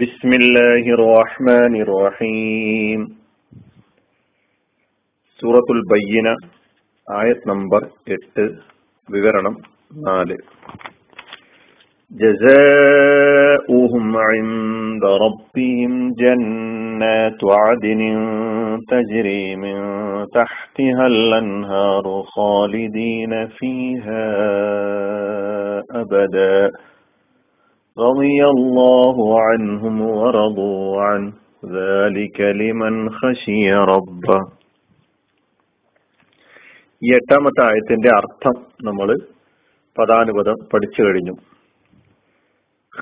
ബിസ്മില്ലാഹിർ റഹ്മാനിർ റഹീം. സൂറത്തുൽ ബയ്യിന ആയത് നമ്പർ 8, വിവരണം 4. ജസാഉഹും ഇൻദ റബ്ബിഹിം ജന്നാതു അദ്നിൻ തജ്രി മിൻ തഹ്തിഹൽ അൻഹാറു ഖാലിദീന ഫീഹാ അബദാ റളിയല്ലാഹു അൻഹും വറദൂ അൻ ദാലിക ലിമൻ ഖശിയ റബ്ബ. ഈ 8-ാമത്തെ ആയത്തിന്റെ അർത്ഥം നമ്മൾ പദാനുപദം പഠിച്ചു കഴിഞ്ഞു.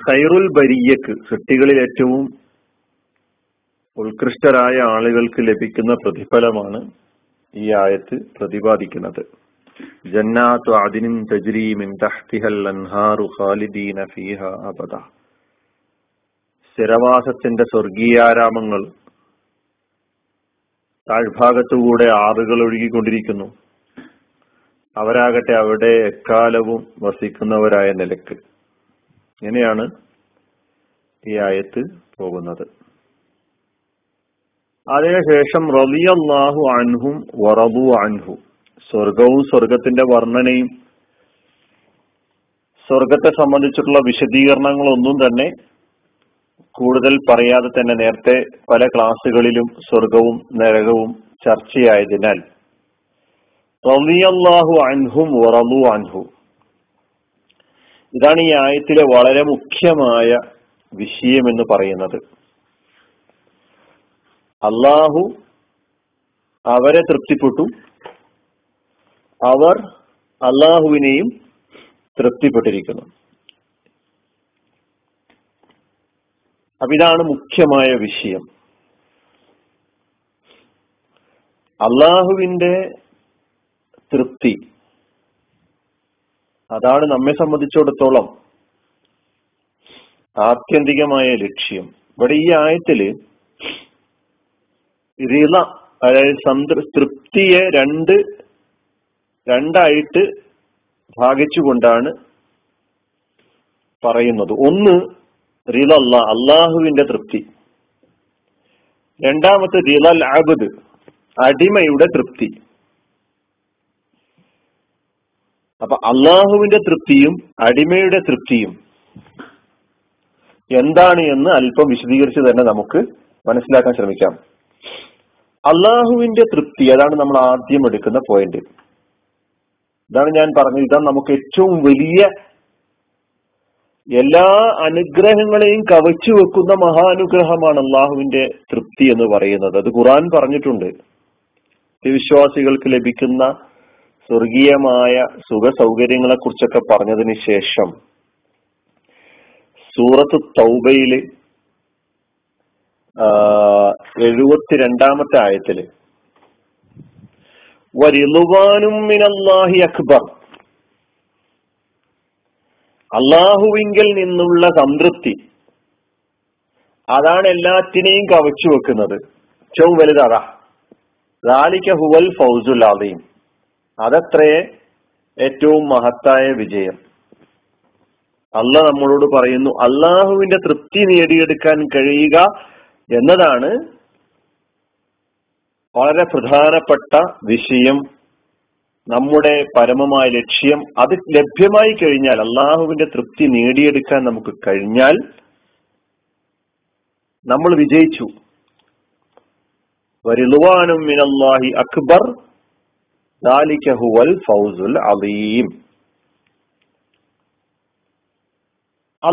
ഖൈറുൽ ബരിയ്യക്ക്, സൃഷ്ടികളിൽ ഏറ്റവും ഉത്കൃഷ്ടരായ ആളുകൾക്ക് ലഭിക്കുന്ന പ്രതിഫലമാണ് ഈ ആയത്ത് പ്രതിപാദിക്കുന്നത്. ജന്നാത്തു അദ്നിൻ തജ്രി മിൻ തഹ്തിഹൽ അൻഹാറു ഖാലിദീന ഫീഹാ അബദ. സ്ഥിരവാസത്തിന്റെ സ്വർഗീയാരാമങ്ങൾ, താഴ്ഭാഗത്തുകൂടെ ആറുകൾ ഒഴുകിക്കൊണ്ടിരിക്കുന്നു. അവരാകട്ടെ അവിടെ എക്കാലവും വസിക്കുന്നവരായ നിലക്ക്. ഇങ്ങനെയാണ് ഈ ആയത്ത് പോകുന്നത്. അതിനുശേഷം റളിയല്ലാഹു അൻഹും വറദു അൻഹു, സ്വർഗവും സ്വർഗത്തിന്റെ വർണ്ണനയും സ്വർഗത്തെ സംബന്ധിച്ചിട്ടുള്ള വിശദീകരണങ്ങളൊന്നും തന്നെ കൂടുതൽ പറയാതെ തന്നെ നേരത്തെ പല ക്ലാസ്സുകളിലും സ്വർഗവും നരകവും ചർച്ചയായതിനാൽ റളിയല്ലാഹു അൻഹും വറദു അൻഹു, ഇതാണ് ഈ ആയത്തിലെ വളരെ മുഖ്യമായ വിഷയം എന്ന് പറയുന്നത്. അള്ളാഹു അവരെ തൃപ്തിപ്പെട്ടു, അവർ അള്ളാഹുവിനെയും തൃപ്തിപ്പെട്ടിരിക്കുന്നു. അപ്പൊ ഇതാണ് മുഖ്യമായ വിഷയം. അള്ളാഹുവിന്റെ തൃപ്തി, അതാണ് നമ്മെ സംബന്ധിച്ചിടത്തോളം ആത്യന്തികമായ ലക്ഷ്യം. ഇവിടെ ഈ ആയത്തില് റിള, അതായത് തൃപ്തിയെ രണ്ടായിട്ട് ഭാഗിച്ചുകൊണ്ടാണ് പറയുന്നത്. ഒന്ന് റിള അല്ലാഹ്, അള്ളാഹുവിന്റെ തൃപ്തി. രണ്ടാമത്തെ റിളൽ അബ്ദ്, അടിമയുടെ തൃപ്തി. അപ്പൊ അള്ളാഹുവിന്റെ തൃപ്തിയും അടിമയുടെ തൃപ്തിയും എന്താണ് എന്ന് അല്പം വിശദീകരിച്ച് തന്നെ നമുക്ക് മനസ്സിലാക്കാൻ ശ്രമിക്കാം. അള്ളാഹുവിന്റെ തൃപ്തി, അതാണ് നമ്മൾ ആദ്യം എടുക്കുന്ന പോയിന്റ്. ഇതാണ് ഞാൻ പറഞ്ഞത്, ഇതാണ് നമുക്ക് ഏറ്റവും വലിയ, എല്ലാ അനുഗ്രഹങ്ങളെയും കവച്ചു വെക്കുന്ന മഹാനുഗ്രഹമാണ് അള്ളാഹുവിന്റെ തൃപ്തി എന്ന് പറയുന്നത്. അത് ഖുർആൻ പറഞ്ഞിട്ടുണ്ട്. വിശ്വാസികൾക്ക് ലഭിക്കുന്ന സ്വർഗീയമായ സുഖ സൗകര്യങ്ങളെ കുറിച്ചൊക്കെ പറഞ്ഞതിന് ശേഷം സൂറത്ത് തൗബയില് 72-ാമത്തെ ആയത്തില് വരിളുവാനും മിനല്ലാഹി അക്ബർ, അള്ളാഹുവിങ്കിൽ നിന്നുള്ള സംതൃപ്തി, അതാണ് എല്ലാറ്റിനെയും കവച്ചു വെക്കുന്നത്. ഏറ്റവും വലുതാ ദാലിക ഹുവൽ ഫൗസുൽ അദീം, അതത്രയെ ഏറ്റവും മഹത്തായ വിജയം. അള്ളാഹ് നമ്മളോട് പറയുന്നു അള്ളാഹുവിന്റെ തൃപ്തി നേടിയെടുക്കാൻ കഴിയുക എന്നതാണ് വളരെ പ്രധാനപ്പെട്ട വിഷയം, നമ്മുടെ പരമമായ ലക്ഷ്യം. അത് ലഭ്യമായി കഴിഞ്ഞാൽ, അള്ളാഹുവിന്റെ തൃപ്തി നേടിയെടുക്കാൻ നമുക്ക് കഴിഞ്ഞാൽ നമ്മൾ വിജയിച്ചു. വരിളുവാനും മിനല്ലാഹി അക്ബർ ദാലിക ഹുവൽ ഫൗസുൽ അദീം.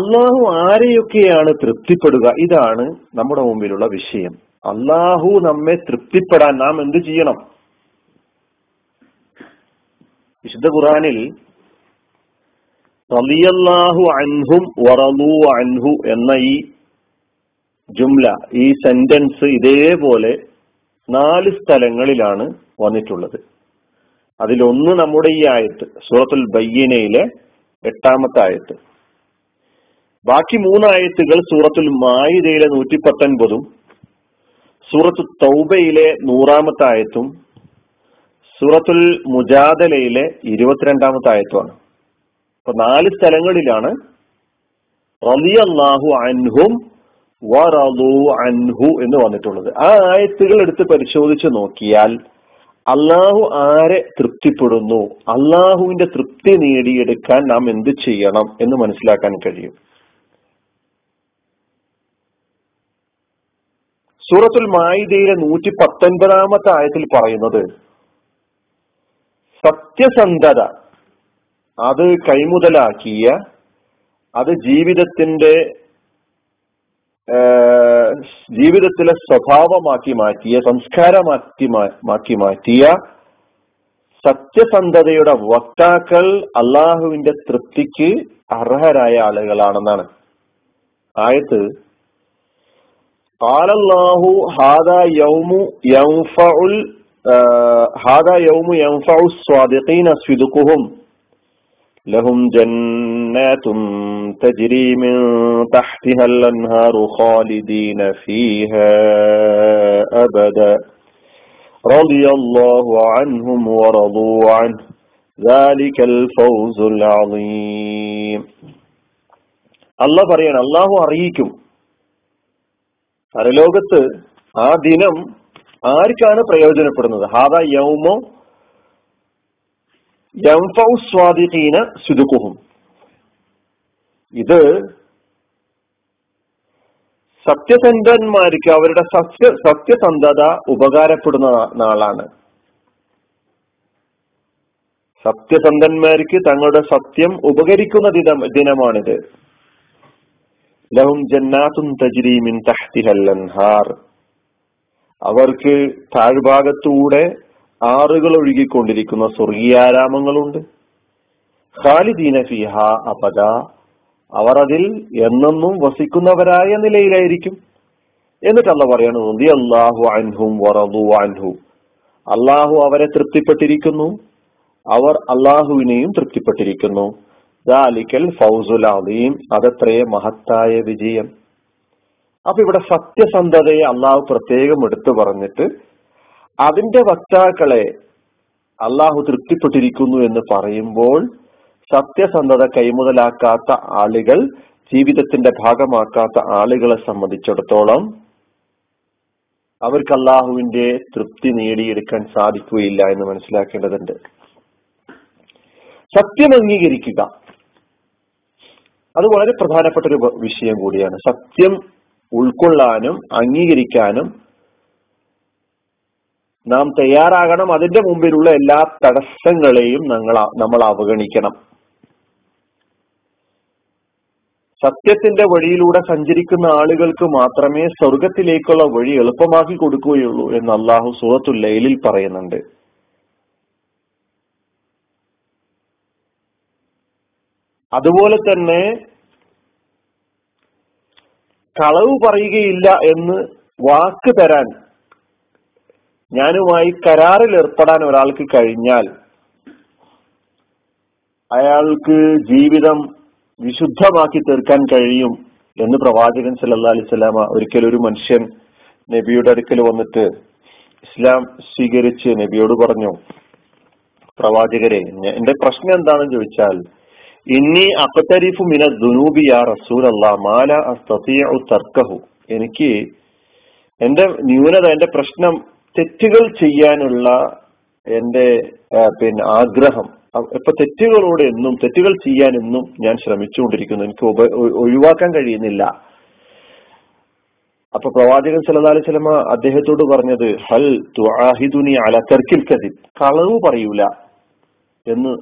അള്ളാഹു ആരെയൊക്കെയാണ് തൃപ്തിപ്പെടുക, ഇതാണ് നമ്മുടെ മുമ്പിലുള്ള വിഷയം. അള്ളാഹു നമ്മെ തൃപ്തിപ്പെടാൻ നാം എന്ത് ചെയ്യണം? വിശുദ്ധ ഖുർആനിൽ റളിയല്ലാഹു അൻഹും വറളൂ അൻഹു എന്ന ഈ ജുംല, ഈ സെന്റൻസ് ഇതേപോലെ 4 സ്ഥലങ്ങളിലാണ് വന്നിട്ടുള്ളത്. അതിലൊന്ന് നമ്മുടെ ഈ ആയത്ത്, സൂറത്തുൽ ബയ്യിനയിലെ 8-ാമത്തെ ആയത്ത്. ബാക്കി 3 ആയത്തുകൾ സൂറത്തുൽ മാഇദയിലെ 119, സൂറത്തു തൗബയിലെ 100-ാമത്തെ ആയത്തും സൂറത്തുൽ മുജാദലയിലെ 22-ാമത്തെ ആയത്തുമാണ്. അപ്പൊ 4 സ്ഥലങ്ങളിലാണ് റളിയല്ലാഹു അൻഹും വറളു അൻഹു എന്ന് വന്നിട്ടുള്ളത്. ആ ആയത്തുകൾ എടുത്ത് പരിശോധിച്ച് നോക്കിയാൽ അള്ളാഹു ആരെ തൃപ്തിപ്പെടുന്നു, അള്ളാഹുവിന്റെ തൃപ്തി നേടിയെടുക്കാൻ നാം എന്ത് ചെയ്യണം എന്ന് മനസ്സിലാക്കാൻ കഴിയും. സൂറത്തുൽ മാഇദയിലെ 119 ആയത്തിൽ പറയുന്നത് സത്യസന്ധത അത് കൈമുതലാക്കിയ, അത് ജീവിതത്തിലെ സ്വഭാവമാക്കി മാറ്റിയ, സംസ്കാരമാക്കി മാറ്റിയ സത്യസന്ധതയുടെ വക്താക്കൾ അള്ളാഹുവിന്റെ തൃപ്തിക്ക് അർഹരായ ആളുകളാണെന്നാണ് ആയത്. ഖാലല്ലാഹു ഹാദാ യൗമു യൻഫഉ സ്വാദിഖീന സ്വിദ്ഖുഹും ലഹും ജന്നാത്തും തജ്രി മിൻ തഹ്തിഹൽ അൻഹാറു ഖാലിദീന ഫീഹാ അബദ റളിയല്ലാഹു അൻഹും വറളൂ അൻഹു ദാലികൽ ഫൗസുൽ അളീം. അല്ലാഹു പറയാണ്, അല്ലാഹു അറിയിക്കും പരലോകത്ത് ആ ദിനം ആർക്കാണ് പ്രയോജനപ്പെടുന്നത്. ഹാദാ യൗമു യൻഫഉ സ്വാദിഖീന സിദ്ഖുഹും, ഇത് സത്യസന്ധന്മാർക്ക് അവരുടെ സത്യസന്ധത ഉപകാരപ്പെടുന്ന നാളാണ്. സത്യസന്ധന്മാർക്ക് തങ്ങളുടെ സത്യം ഉപകരിക്കുന്ന ദിനമാണിത്. ലഹും ജന്നാത്തും തജ്രി മിൻ തഹ്തിഹൽ അൻഹാർ, അവർക്ക് താഴ്ഭാഗത്തൂടെ ആറുകൾ ഒഴുകിക്കൊണ്ടിരിക്കുന്ന സ്വർഗീയാരാമങ്ങളുണ്ട്. ഖാലിദീന ഫീഹാ അബദ, അവർ അതിൽ എന്നെന്നും വസിക്കുന്നവരായ നിലയിലായിരിക്കും. എന്നിട്ട് അല്ലാഹു പറയാണ്, റളിയല്ലാഹു അൻഹും വറളൂ അൻഹു, അല്ലാഹു അവരെ തൃപ്തിപ്പെട്ടിരിക്കുന്നു, അവർ അല്ലാഹുവിനെയും തൃപ്തിപ്പെട്ടിരിക്കുന്നു. ദാലിക്കൽ ഫൗസുൽ അളീം, അതത്രേ മഹത്തായ വിജയം. അപ്പൊ ഇവിടെ സത്യസന്ധതയെ അള്ളാഹു പ്രത്യേകം എടുത്തു പറഞ്ഞിട്ട് അതിന്റെ വക്താക്കളെ അള്ളാഹു തൃപ്തിപ്പെട്ടിരിക്കുന്നു എന്ന് പറയുമ്പോൾ സത്യസന്ധത കൈമുതലാക്കാത്ത ആളുകൾ, ജീവിതത്തിന്റെ ഭാഗമാക്കാത്ത ആളുകളെ സംബന്ധിച്ചിടത്തോളം അവർക്ക് അള്ളാഹുവിന്റെ തൃപ്തി നേടിയെടുക്കാൻ സാധിക്കുകയില്ല എന്ന് മനസ്സിലാക്കേണ്ടതുണ്ട്. സത്യം അംഗീകരിക്കുക അത് വളരെ പ്രധാനപ്പെട്ട ഒരു വിഷയം കൂടിയാണ്. സത്യം ഉൾക്കൊള്ളാനും അംഗീകരിക്കാനും നാം തയ്യാറാകണം. അതിന്റെ മുമ്പിലുള്ള എല്ലാ തടസ്സങ്ങളെയും നമ്മൾ അവഗണിക്കണം. സത്യത്തിന്റെ വഴിയിലൂടെ സഞ്ചരിക്കുന്ന ആളുകൾക്ക് മാത്രമേ സ്വർഗത്തിലേക്കുള്ള വഴി എളുപ്പമാക്കി കൊടുക്കുകയുള്ളൂ എന്ന് അല്ലാഹു സൂറത്തുൽ ലൈലിൽ പറയുന്നുണ്ട്. അതുപോലെ തന്നെ കളവ് പറയുകയില്ല എന്ന് വാക്ക് തരാൻ, ഞാനുമായി കരാറിൽ ഏർപ്പെടാൻ ഒരാൾക്ക് കഴിഞ്ഞാൽ അയാൾക്ക് ജീവിതം വിശുദ്ധമാക്കി തീർക്കാൻ കഴിയും എന്ന് പ്രവാചകൻ സല്ലല്ലാഹു അലൈഹി വസല്ലം ഒരിക്കൽ ഒരു മനുഷ്യൻ നബിയുടെ അടുക്കൽ വന്നിട്ട് ഇസ്ലാം സ്വീകരിച്ച് നബിയോട് പറഞ്ഞു, പ്രവാചകരെ എന്റെ പ്രശ്നം എന്താണെന്ന് ചോദിച്ചാൽ ഇന്നി അഖ്തരിഫു മിന ദുനൂബി യാ റസൂലല്ലാഹ് മാ ലാ അസ്തതിഉ തർക്കഹു, എനിക്ക് എന്റെ ന്യൂനത, എന്റെ പ്രശ്നം തെറ്റുകൾ ചെയ്യാനുള്ള എന്റെ ആഗ്രഹം. ഇപ്പൊ തെറ്റുകളോട് എന്നും, തെറ്റുകൾ ചെയ്യാൻ എന്നും ഞാൻ ശ്രമിച്ചുകൊണ്ടിരിക്കുന്നു, എനിക്ക് ഒഴിവാക്കാൻ കഴിയുന്നില്ല. അപ്പൊ പ്രവാചകൻ സല്ലല്ലാഹു അലൈഹി വസല്ലം അദ്ദേഹത്തോട് പറഞ്ഞത് ഹൽ തുആഹിദുനി അലാ തർക്കിൽ കദിബ്, കളവ് പറയൂല എന്ന്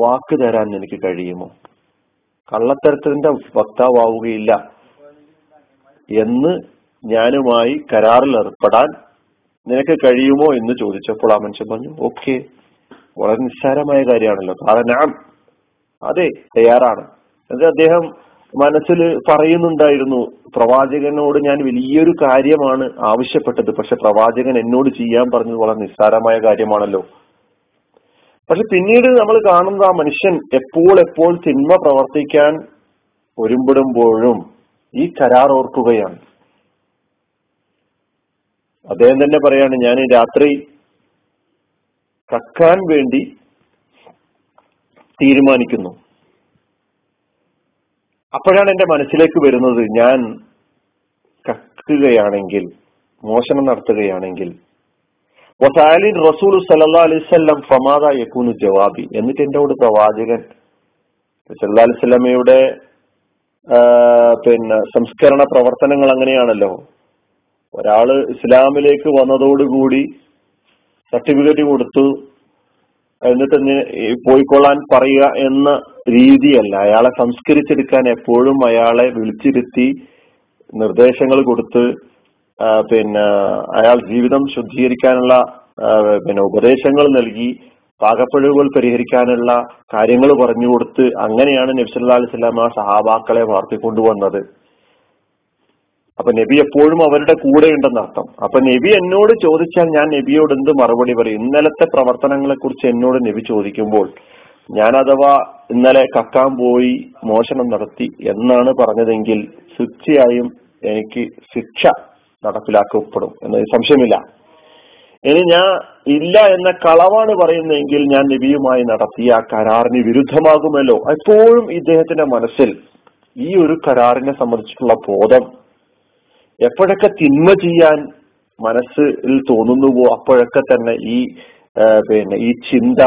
വാക്ക് തരാൻ എനിക്ക് കഴിയുമോ, കള്ളത്തരത്തിന്റെ വക്താവുകയില്ല എന്ന് ഞാനുമായി കരാറിൽ ഏർപ്പെടാൻ നിനക്ക് കഴിയുമോ എന്ന് ചോദിച്ചപ്പോൾ ആ മനുഷ്യൻ പറഞ്ഞു ഓക്കെ, വളരെ നിസ്സാരമായ കാര്യമാണല്ലോ, കാരണം അതെ തയ്യാറാണ്. എന്നിട്ട് അദ്ദേഹം മനസ്സിൽ പറയുന്നുണ്ടായിരുന്നു, പ്രവാചകനോട് ഞാൻ വലിയൊരു കാര്യമാണ് ആവശ്യപ്പെട്ടത്, പക്ഷെ പ്രവാചകൻ എന്നോട് ചെയ്യാൻ പറഞ്ഞത് വളരെ നിസ്സാരമായ കാര്യമാണല്ലോ. പക്ഷെ പിന്നീട് നമ്മൾ കാണുന്ന ആ മനുഷ്യൻ എപ്പോൾ തിന്മ പ്രവർത്തിക്കാൻ ഒരുമ്പെടുമ്പോഴും ഈ കരാർ ഓർക്കുകയാണ്. അദ്ദേഹം തന്നെ പറയാണ്, ഞാൻ രാത്രി കക്കാൻ വേണ്ടി തീരുമാനിക്കുന്നു. അപ്പോഴാണ് എന്റെ മനസ്സിലേക്ക് വരുന്നത് ഞാൻ വിൽക്കുകയാണെങ്കിൽ, മോഷണം നടത്തുകയാണെങ്കിൽ, റസൂൽ സല്ലല്ലാഹു അലൈഹി വസല്ലം ഫമാദാ യകൂനു ജവാബി, എന്നിട്ട് എന്റെ കൂടെ പ്രവാചകൻ സല്ലല്ലാഹു അലൈഹി വസല്ലമയുടെ സംസ്കരണ പ്രവർത്തനങ്ങൾ അങ്ങനെയാണല്ലോ. ഒരാള് ഇസ്ലാമിലേക്ക് വന്നതോടുകൂടി സർട്ടിഫിക്കറ്റ് കൊടുത്തു എന്നിട്ട് പോയിക്കൊള്ളാൻ പറയുക എന്ന രീതിയല്ല. അയാളെ സംസ്കരിച്ചെടുക്കാൻ എപ്പോഴും അയാളെ വിളിച്ചിരുത്തി നിർദ്ദേശങ്ങൾ കൊടുത്ത് അയാൾ ജീവിതം ശുദ്ധീകരിക്കാനുള്ള ഉപദേശങ്ങൾ നൽകി, പാകപ്പിഴവുകൾ പരിഹരിക്കാനുള്ള കാര്യങ്ങൾ പറഞ്ഞു കൊടുത്ത് അങ്ങനെയാണ് നബി സല്ലല്ലാഹു അലൈഹി വസല്ലം ആ സഹാബാക്കളെ വളർത്തിക്കൊണ്ടുവന്നത്. അപ്പൊ നബി എപ്പോഴും അവരുടെ കൂടെ ഉണ്ടെന്ന് അർത്ഥം. അപ്പൊ നബി എന്നോട് ചോദിച്ചാൽ ഞാൻ നബിയോട് എന്ത് മറുപടി പറയും? ഇന്നലത്തെ പ്രവർത്തനങ്ങളെ കുറിച്ച് എന്നോട് നബി ചോദിക്കുമ്പോൾ ഞാൻ അഥവാ ഇന്നലെ കക്കാൻ പോയി മോഷണം നടത്തി എന്നാണ് പറഞ്ഞതെങ്കിൽ തീർച്ചയായും എനിക്ക് ശിക്ഷ നടപ്പിലാക്കപ്പെടും എന്നത് സംശയമില്ല. ഇനി ഞാൻ ഇല്ല എന്ന കളവാണ് പറയുന്നതെങ്കിൽ ഞാൻ നബിയുമായി നടത്തിയ കരാറിന് വിരുദ്ധമാകുമല്ലോ. എപ്പോഴും ഇദ്ദേഹത്തിന്റെ മനസ്സിൽ ഈ ഒരു കരാറിനെ സംബന്ധിച്ചിട്ടുള്ള ബോധം, എപ്പോഴൊക്കെ തിന്മ ചെയ്യാൻ മനസ്സിൽ തോന്നുന്നുവോ അപ്പോഴൊക്കെ തന്നെ ഈ ഈ ചിന്ത,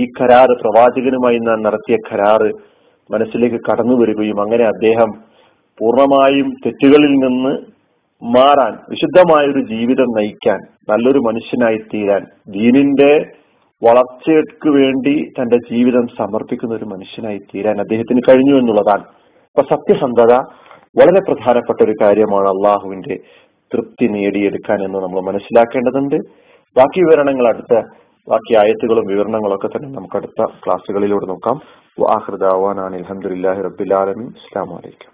ഈ കരാറ്, പ്രവാചകനുമായി ഞാൻ നടത്തിയ കരാറ് മനസ്സിലേക്ക് കടന്നു വരികയും അങ്ങനെ അദ്ദേഹം പൂർണ്ണമായും തെറ്റുകളിൽ നിന്ന് മാറാൻ, വിശുദ്ധമായൊരു ജീവിതം നയിക്കാൻ, നല്ലൊരു മനുഷ്യനായി തീരാൻ, ദീനിന്റെ വളർച്ചയ്ക്ക് വേണ്ടി തന്റെ ജീവിതം സമർപ്പിക്കുന്ന ഒരു മനുഷ്യനായി തീരാൻ അദ്ദേഹത്തിന് കഴിഞ്ഞു എന്നുള്ളതാണ്. അപ്പൊ സത്യസന്ധത വളരെ പ്രധാനപ്പെട്ട ഒരു കാര്യമാണ് അള്ളാഹുവിന്റെ തൃപ്തി നേടിയെടുക്കാൻ എന്ന് നമ്മൾ മനസ്സിലാക്കേണ്ടതുണ്ട്. ബാക്കി വിവരണങ്ങൾ, അടുത്ത ബാക്കി ആയത്തുകളും വിവരണങ്ങളൊക്കെ തന്നെ നമുക്ക് അടുത്ത ക്ലാസ്സുകളിലൂടെ നോക്കാം. വആഖിറു ദഅ്വാനാ അൽഹംദുലില്ലാഹി റബ്ബിൽ ആലമീൻ. അസ്സലാമു അലൈക്കും.